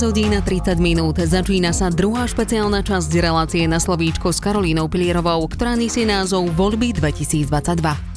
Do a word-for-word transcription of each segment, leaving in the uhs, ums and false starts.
štrnásť hodín a tridsať minút. Začína sa druhá špeciálna časť relácie Na slovíčko s Karolínou Pilierovou, ktorá nesie názov Voľby dvetisícdvadsaťdva.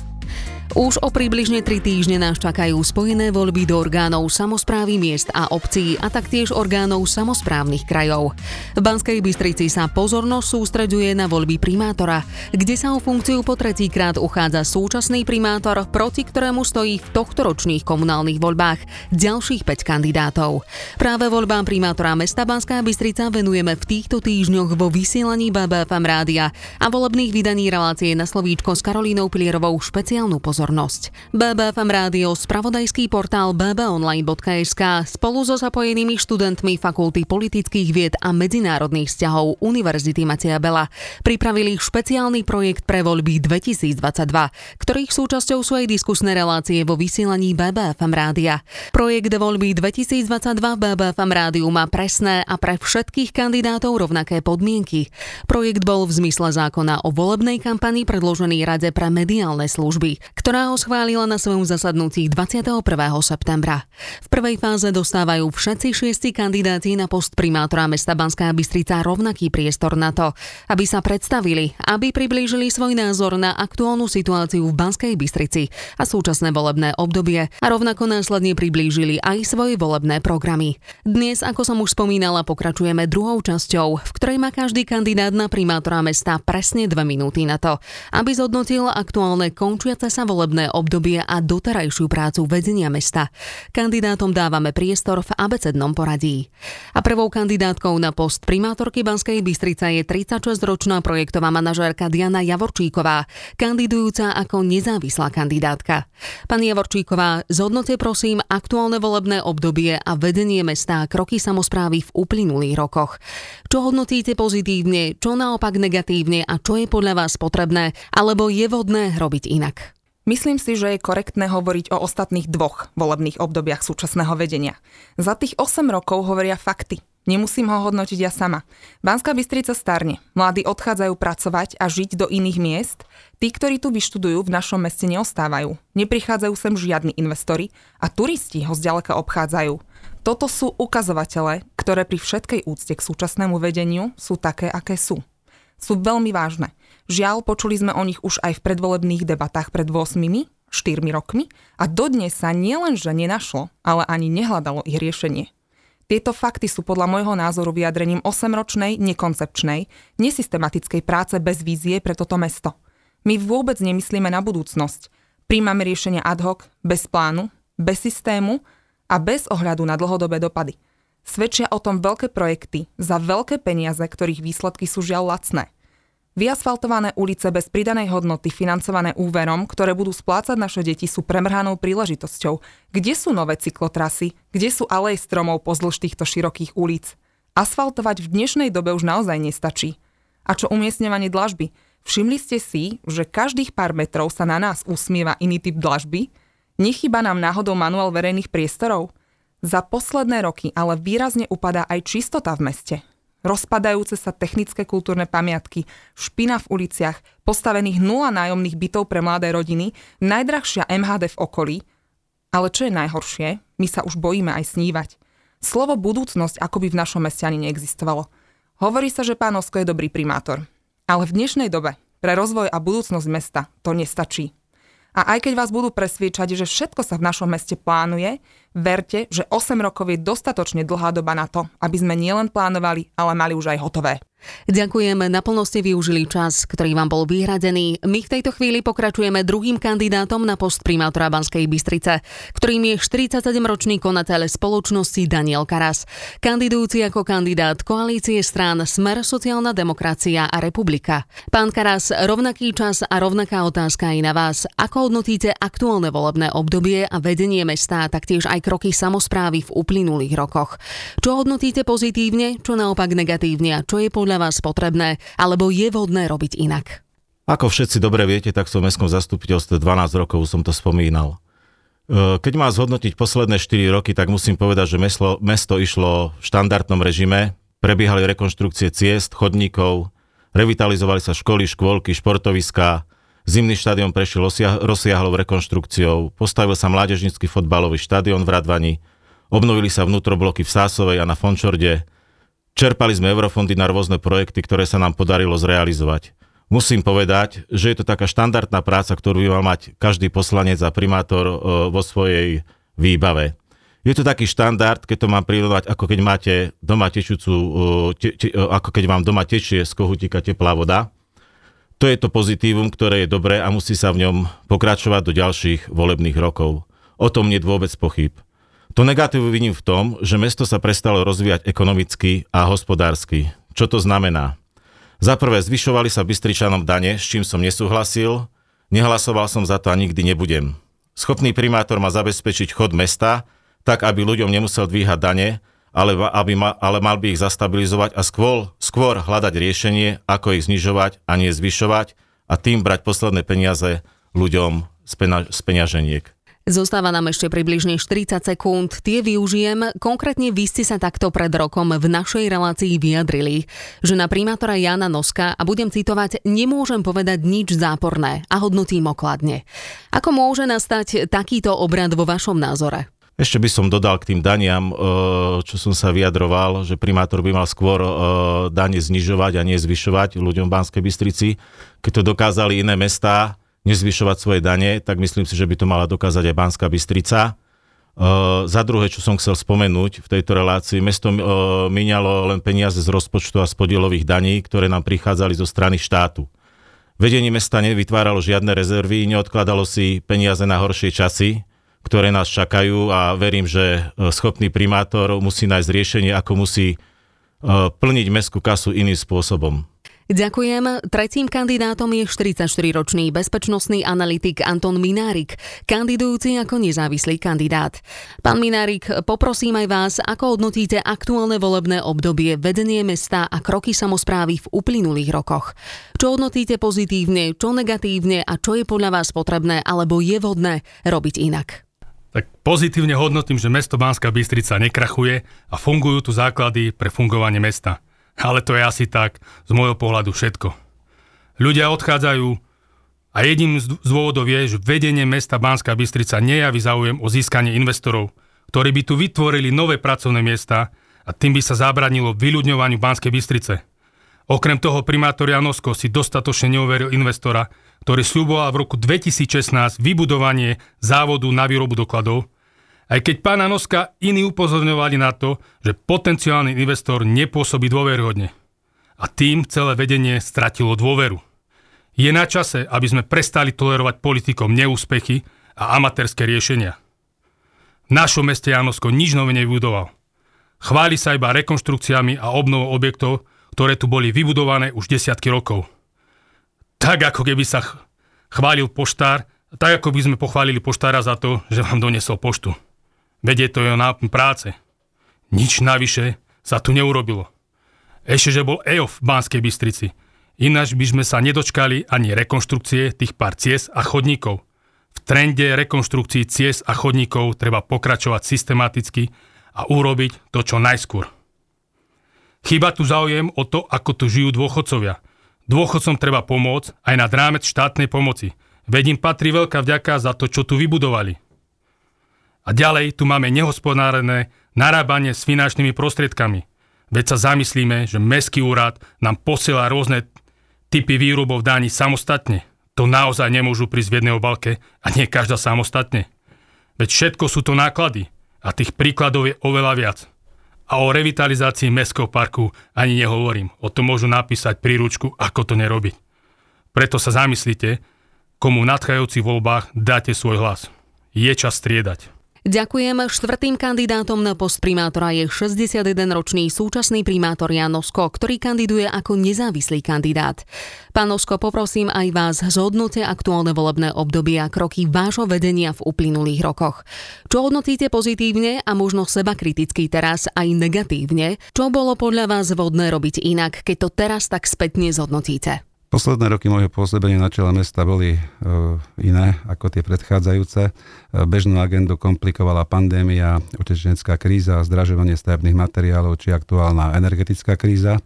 Už o približne tri týždne nás čakajú spojené voľby do orgánov samosprávy miest a obcí a taktiež orgánov samosprávnych krajov. V Banskej Bystrici sa pozornosť sústreďuje na voľby primátora, kde sa o funkciu po tretíkrát uchádza súčasný primátor, proti ktorému stojí v tohtoročných komunálnych voľbách ďalších päť kandidátov. Práve voľbám primátora mesta Banská Bystrica venujeme v týchto týždňoch vo vysielaní BBFam Rádia a volebných vydaní relácie Na slovíčko s Karolínou Pilierovou špeciálnu pozornosť. BBFam Rádio, spravodajský portál b b online bodka es ká spolu so zapojenými študentmi Fakulty politických vied a medzinárodných vzťahov Univerzity Mateja Bela pripravili špeciálny projekt pre voľby dvetisícdvadsaťdva, ktorých súčasťou sú aj diskusné relácie vo vysielaní BBFam Rádia. Projekt voľby dvetisícdvadsaťdva v BBFam Rádiu má presné a pre všetkých kandidátov rovnaké podmienky. Projekt bol v zmysle zákona o volebnej kampani predložený Rade pre mediálne služby, ktorá ho schválila na svojom zasadnutí dvadsiateho prvého septembra. V prvej fáze dostávajú všetci šiesti kandidáti na post primátora mesta Banská Bystrica rovnaký priestor na to, aby sa predstavili, aby priblížili svoj názor na aktuálnu situáciu v Banskej Bystrici a súčasné volebné obdobie a rovnako následne priblížili aj svoje volebné programy. Dnes, ako som už spomínala, pokračujeme druhou časťou, v ktorej má každý kandidát na primátora mesta presne dve minúty na to, aby zhodnotil aktuálne končiace sa volebné obdobie a doterajšiu prácu vedenia mesta. Kandidátom dávame priestor v abecednom poradí. A prvou kandidátkou na post primátorky Banskej Bystrice je tridsaťšesťročná projektová manažérka Diana Javorčíková, kandidujúca ako nezávislá kandidátka. Pani Javorčíková, zhodnote prosím aktuálne volebné obdobie a vedenie mesta a kroky samosprávy v uplynulých rokoch. Čo hodnotíte pozitívne, čo naopak negatívne a čo je podľa vás potrebné alebo je vhodné robiť inak? Myslím si, že je korektné hovoriť o ostatných dvoch volebných obdobiach súčasného vedenia. Za tých osem rokov hovoria fakty. Nemusím ho hodnotiť ja sama. Banská Bystrica starne. Mladí odchádzajú pracovať a žiť do iných miest. Tí, ktorí tu vyštudujú, v našom meste neostávajú. Neprichádzajú sem žiadni investori a turisti ho zďaleka obchádzajú. Toto sú ukazovatele, ktoré pri všetkej úcte k súčasnému vedeniu sú také, aké sú. Sú veľmi vážne. Žiaľ, počuli sme o nich už aj v predvolebných debatách pred ôsmimi, štyrmi rokmi a dodnes sa nielenže nenašlo, ale ani nehľadalo ich riešenie. Tieto fakty sú podľa môjho názoru vyjadrením osemročnej, nekoncepčnej, nesystematickej práce bez vízie pre toto mesto. My vôbec nemyslíme na budúcnosť. Príjmame riešenia ad hoc, bez plánu, bez systému a bez ohľadu na dlhodobé dopady. Svedčia o tom veľké projekty za veľké peniaze, ktorých výsledky sú žiaľ lacné. Vyasfaltované ulice bez pridanej hodnoty financované úverom, ktoré budú splácať naše deti, sú premrhanou príležitosťou. Kde sú nové cyklotrasy? Kde sú aleje stromov pozdĺž týchto širokých ulic? Asfaltovať v dnešnej dobe už naozaj nestačí. A čo umiestňovanie dlažby? Všimli ste si, že každých pár metrov sa na nás usmieva iný typ dlažby? Nechýba nám náhodou manuál verejných priestorov? Za posledné roky ale výrazne upadá aj čistota v meste. Rozpadajúce sa technické kultúrne pamiatky, špina v uliciach, postavených nula nájomných bytov pre mladé rodiny, najdrahšia em há dé v okolí. Ale čo je najhoršie, my sa už bojíme aj snívať. Slovo budúcnosť akoby v našom meste ani neexistovalo. Hovorí sa, že pán Nosko je dobrý primátor. Ale v dnešnej dobe pre rozvoj a budúcnosť mesta to nestačí. A aj keď vás budú presviečať, že všetko sa v našom meste plánuje, verte, že osem rokov je dostatočne dlhá doba na to, aby sme nielen plánovali, ale mali už aj hotové. Ďakujeme, naplno ste využili čas, ktorý vám bol vyhradený. My v tejto chvíli pokračujeme druhým kandidátom na post primátora Banskej Bystrice, ktorým je štyridsaťsedemročný konateľ spoločnosti Daniel Karas, kandidujúci ako kandidát koalície strán Smer sociálna demokracia a Republika. Pán Karas, rovnaký čas a rovnaká otázka aj na vás. Ako hodnotíte aktuálne volebné obdobie a vedenie mesta, taktiež aj kroky samosprávy v uplynulých rokoch? Čo hodnotíte pozitívne, čo naopak negatívne a čo je podľa vás potrebné alebo je vhodné robiť inak? Ako všetci dobre viete, tak som v mestskom zastupiteľstve dvanásť rokov, som to spomínal. Keď mám zhodnotiť posledné štyri roky, tak musím povedať, že mesto, mesto išlo v štandardnom režime, prebiehali rekonštrukcie ciest, chodníkov, revitalizovali sa školy, škôlky, športoviská, Zimný štadión prešiel rozsiahlou rekonštrukciou, postavil sa mládežnícky fotbalový štadión v Radvani, Obnovili sa vnútrobloky v Sásovej a na Fončorde. Čerpali sme eurofondy na rôzne projekty, ktoré sa nám podarilo zrealizovať. Musím povedať, že je to taká štandardná práca, ktorú by mal mať každý poslanec a primátor vo svojej výbave. Je to taký štandard, keď to mám prirovnať, ako keď máte doma tečúcu, te, te, ako keď vám doma tečie z kohútika teplá voda. To je to pozitívum, ktoré je dobré a musí sa v ňom pokračovať do ďalších volebných rokov. O tom nie je vôbec pochyb. To negatívu vidím v tom, že mesto sa prestalo rozvíjať ekonomicky a hospodársky. Čo to znamená? Za prvé, zvyšovali sa Bystričanom dane, s čím som nesúhlasil, nehlasoval som za to a nikdy nebudem. Schopný primátor má zabezpečiť chod mesta, tak aby ľuďom nemusel dvíhať dane, ale, aby ma, ale mal by ich zastabilizovať a skôr, skôr hľadať riešenie, ako ich znižovať a nie zvyšovať a tým brať posledné peniaze ľuďom z, pena, z peňaženiek. Zostáva nám ešte približne štyridsať sekúnd, tie využijem. Konkrétne vy ste sa takto pred rokom v našej relácii vyjadrili, že na primátora Jána Noska, a budem citovať, nemôžem povedať nič záporné a hodnotím okladne. Ako môže nastať takýto obrad vo vašom názore? Ešte by som dodal k tým daniam, čo som sa vyjadroval, že primátor by mal skôr dane znižovať a nie zvyšovať ľuďom v Banskej Bystrici. Keď to dokázali iné mestá nezvyšovať svoje dane, tak myslím si, že by to mala dokázať aj Banská Bystrica. E, za druhé, čo som chcel spomenúť v tejto relácii, mesto e, míňalo len peniaze z rozpočtu a z podielových daní, ktoré nám prichádzali zo strany štátu. Vedenie mesta nevytváralo žiadne rezervy, neodkladalo si peniaze na horšie časy, ktoré nás čakajú a verím, že schopný primátor musí nájsť riešenie, ako musí e, plniť mestskú kasu iným spôsobom. Ďakujem. Tretím kandidátom je štyridsaťštyriročný bezpečnostný analytik Anton Minárik, kandidujúci ako nezávislý kandidát. Pán Minárik, poprosím aj vás, ako hodnotíte aktuálne volebné obdobie, vedenie mesta a kroky samosprávy v uplynulých rokoch. Čo hodnotíte pozitívne, čo negatívne a čo je podľa vás potrebné alebo je vhodné robiť inak? Tak pozitívne hodnotím, že mesto Banská Bystrica nekrachuje a fungujú tu základy pre fungovanie mesta. Ale to je asi tak, z môjho pohľadu všetko. Ľudia odchádzajú a jediným z dôvodov je, že vedenie mesta Banská Bystrica nejaví záujem o získanie investorov, ktorí by tu vytvorili nové pracovné miesta a tým by sa zabránilo vyľudňovaniu Banskej Bystrice. Okrem toho primátor Ján Nosko si dostatočne neuveril investora, ktorý sľuboval v roku dvetisícšestnásť vybudovanie závodu na výrobu dokladov, aj keď pána Noska iní upozorňovali na to, že potenciálny investor nepôsobí dôveryhodne. A tým celé vedenie stratilo dôveru. Je na čase, aby sme prestali tolerovať politikom neúspechy a amatérske riešenia. V našom meste Ján Nosko nič nové nevybudoval. Chváli sa iba rekonštrukciami a obnovou objektov, ktoré tu boli vybudované už desiatky rokov. Tak ako keby sa chválil poštár, tak ako by sme pochválili poštára za to, že vám donesol poštu. Vedie to jeho náplň práce. Nič navyše sa tu neurobilo. Ešte, že bol é ó ef v Banskej Bystrici. Ináč by sme sa nedočkali ani rekonštrukcie tých pár ciest a chodníkov. V trende rekonštrukcií ciest a chodníkov treba pokračovať systematicky a urobiť to čo najskôr. Chýba tu záujem o to, ako tu žijú dôchodcovia. Dôchodcom treba pomôcť aj nad rámec štátnej pomoci. Veď im patrí veľká vďaka za to, čo tu vybudovali. A ďalej tu máme nehospodárne narábanie s finančnými prostriedkami. Veď sa zamyslíme, že mestský úrad nám posiela rôzne typy výrobov daní samostatne. To naozaj nemôžu prísť v jednej obalke a nie každá samostatne. Veď všetko sú to náklady a tých príkladov je oveľa viac. A o revitalizácii mestského parku ani nehovorím. O tom môžu napísať príručku, ako to nerobiť. Preto sa zamyslite, komu v nadchádzajúcich voľbách dáte svoj hlas. Je čas striedať. Ďakujem. Štvrtým kandidátom na post primátora je šesťdesiatjedenročný súčasný primátor Ján Nosko, ktorý kandiduje ako nezávislý kandidát. Pán Nosko, poprosím aj vás, zhodnote aktuálne volebné obdobie a kroky vášho vedenia v uplynulých rokoch. Čo hodnotíte pozitívne a možno seba kriticky teraz aj negatívne? Čo bolo podľa vás vhodné robiť inak, keď to teraz tak spätne zhodnotíte? Posledné roky môjho pôsobenia na čele mesta boli iné ako tie predchádzajúce. Bežnú agendu komplikovala pandémia, utečenecká kríza, zdražovanie stavebných materiálov či aktuálna energetická kríza.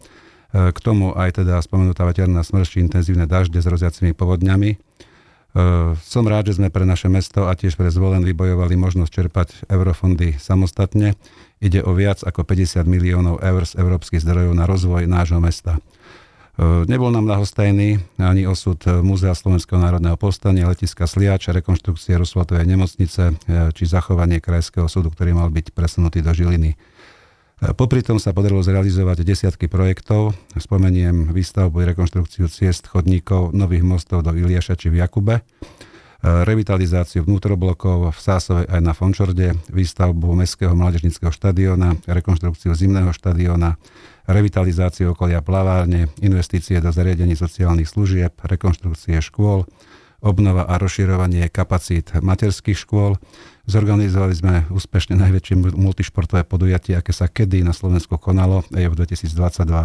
K tomu aj teda spomenutá veterná smršť, intenzívne dažde s hroziacimi povodňami. Som rád, že sme pre naše mesto a tiež pre Zvolen vybojovali možnosť čerpať eurofondy samostatne. Ide o viac ako päťdesiat miliónov eur z európskych zdrojov na rozvoj nášho mesta. Nebol nám ľahostajný ani osud Múzea Slovenského národného povstania, letiska Sliač, rekonštrukcie Roslatovej nemocnice či zachovanie Krajského súdu, ktorý mal byť presunutý do Žiliny. Popri tom sa podarilo zrealizovať desiatky projektov. Spomeniem výstavbu a rekonštrukciu ciest, chodníkov, nových mostov do Iliaša či v Jakube, revitalizáciu vnútroblokov v Sásovej aj na Fončorde, výstavbu Mestského mládežníckeho štadióna, rekonštrukciu Zimného štadióna, revitalizáciu okolia plavárne, investície do zariadení sociálnych služieb, rekonštrukcie škôl, obnova a rozširovanie kapacít materských škôl. Zorganizovali sme úspešne najväčšie multišportové podujatie, aké sa kedy na Slovensku konalo, je v dvetisícdvadsaťdva.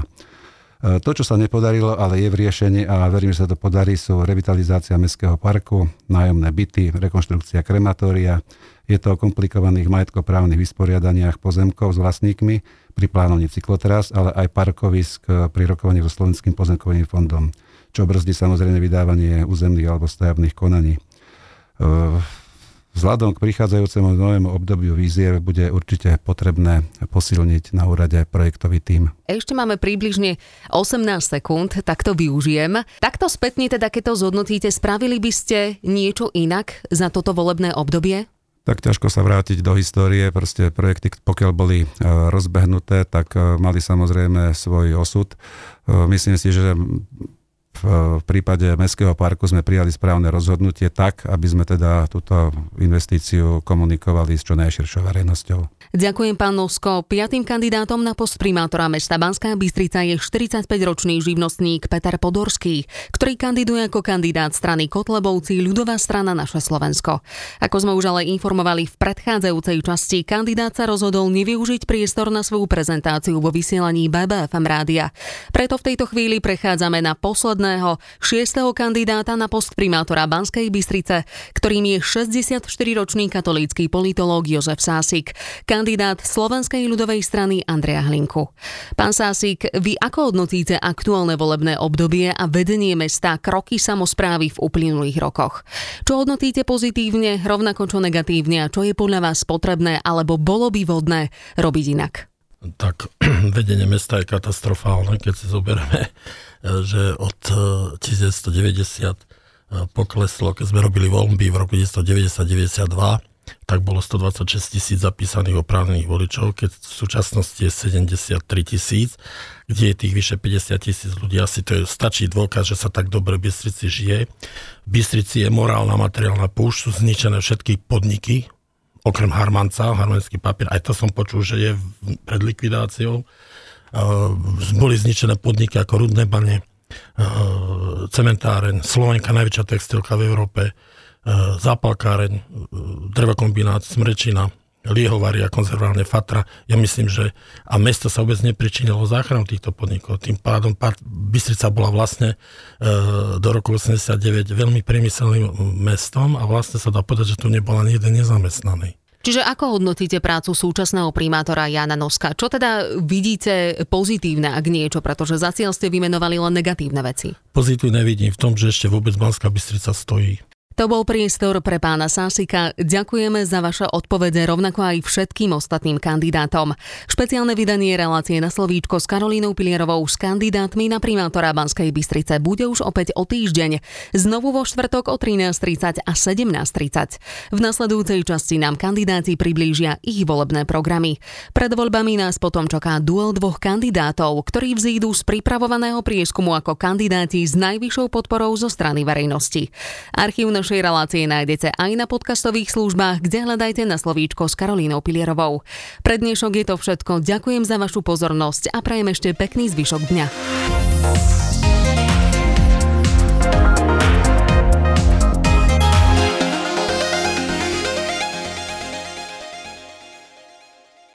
To, čo sa nepodarilo, ale je v riešení a verím, že sa to podarí, sú revitalizácia Mestského parku, nájomné byty, rekonštrukcia krematória. Je to o komplikovaných majetkoprávnych vysporiadaniach pozemkov s vlastníkmi pri plánovaní cyklotrás, ale aj parkovisk pri rokovaní so Slovenským pozemkovým fondom, čo brzdí samozrejme vydávanie územných alebo stavebných konaní. Vzhľadom k prichádzajúcemu novému obdobiu vízie bude určite potrebné posilniť na úrade projektový tím. Ešte máme približne osemnásť sekúnd, tak to využijem. Takto spätne teda, keď to zhodnotíte, spravili by ste niečo inak za toto volebné obdobie? Tak ťažko sa vrátiť do histórie. Proste projekty, pokiaľ boli rozbehnuté, tak mali samozrejme svoj osud. Myslím si, že v prípade Mestského parku sme prijali správne rozhodnutie tak, aby sme teda túto investíciu komunikovali s čo najširšou verejnosťou. Ďakujem, pán Nosko. Piatým kandidátom na post primátora mesta Banská Bystrica je štyridsaťpäťročný živnostník Peter Podorský, ktorý kandiduje ako kandidát strany Kotlebovci ľudová strana naše Slovensko. Ako sme už ale informovali v predchádzajúcej časti, kandidát sa rozhodol nevyužiť priestor na svoju prezentáciu vo vysielaní bé bé ef am Rádia. Preto v tejto chvíli prechádzame na posledného, šiesteho kandidáta na post primátora Banskej Bystrice, ktorým je šesťdesiatštyriročný katolícky politológ Jozef Sásik, kandidát Slovenskej ľudovej strany Andreja Hlinku. Pán Sásik, vy ako hodnotíte aktuálne volebné obdobie a vedenie mesta, kroky samosprávy v uplynulých rokoch? Čo hodnotíte pozitívne, rovnako čo negatívne a čo je podľa vás potrebné alebo bolo by vhodné robiť inak? Tak vedenie mesta je katastrofálne, keď si zoberieme, že od devätnásťstodeväťdesiat pokleslo, keď sme robili voľby v roku devätnásťstodeväťdesiat deväťdesiatdva, tak bolo stodvadsaťšesť tisíc zapísaných oprávnených voličov, keď v súčasnosti je sedemdesiattri tisíc, kde je tých vyše päťdesiat tisíc ľudí. Asi to je, stačí dôkaz, že sa tak dobre v Bystrici žije. V Bystrici je morálna, materiálna púšť, sú zničené všetky podniky, okrem Harmanca, harmanský papier, aj to som počul, že je pred likvidáciou. Boli zničené podniky ako rudné bane, cementáreň, Slovenka, najväčšia textilka v Európe, zápalkáreň, drevokombinát, smrečina, liehovaria, konzervárne Fatra. Ja myslím, že a mesto sa vôbec nepričinilo záchranu týchto podnikov. Tým pádom Bystrica bola vlastne do roku osemdesiatdeväť veľmi priemyselným mestom a vlastne sa dá povedať, že tu nebola nikde nezamestnaný. Čiže ako hodnotíte prácu súčasného primátora Jána Noska? Čo teda vidíte pozitívne, ak niečo? Pretože zatiaľ ste vymenovali len negatívne veci. Pozitívne vidím v tom, že ešte vôbec Banská Bystrica stojí. To bol priestor pre pána Sásika. Ďakujeme za vaše odpovede, rovnako aj všetkým ostatným kandidátom. Špeciálne vydanie relácie Na slovíčko s Karolínou Pilierovou s kandidátmi na primátora Banskej Bystrice bude už opäť o týždeň. Znovu vo štvrtok o trinásť tridsať a sedemnásť tridsať. V nasledujúcej časti nám kandidáti priblížia ich volebné programy. Pred voľbami nás potom čaká duel dvoch kandidátov, ktorí vzídu z pripravovaného prieskumu ako kandidáti s najvyššou podporou zo strany verejnosti. Archívne Našej relácie nájdete aj na podcastových službách, kde hľadajte Na slovíčko s Karolínou Pilierovou. Pre dnešok je to všetko. Ďakujem za vašu pozornosť a prajem ešte pekný zvyšok dňa.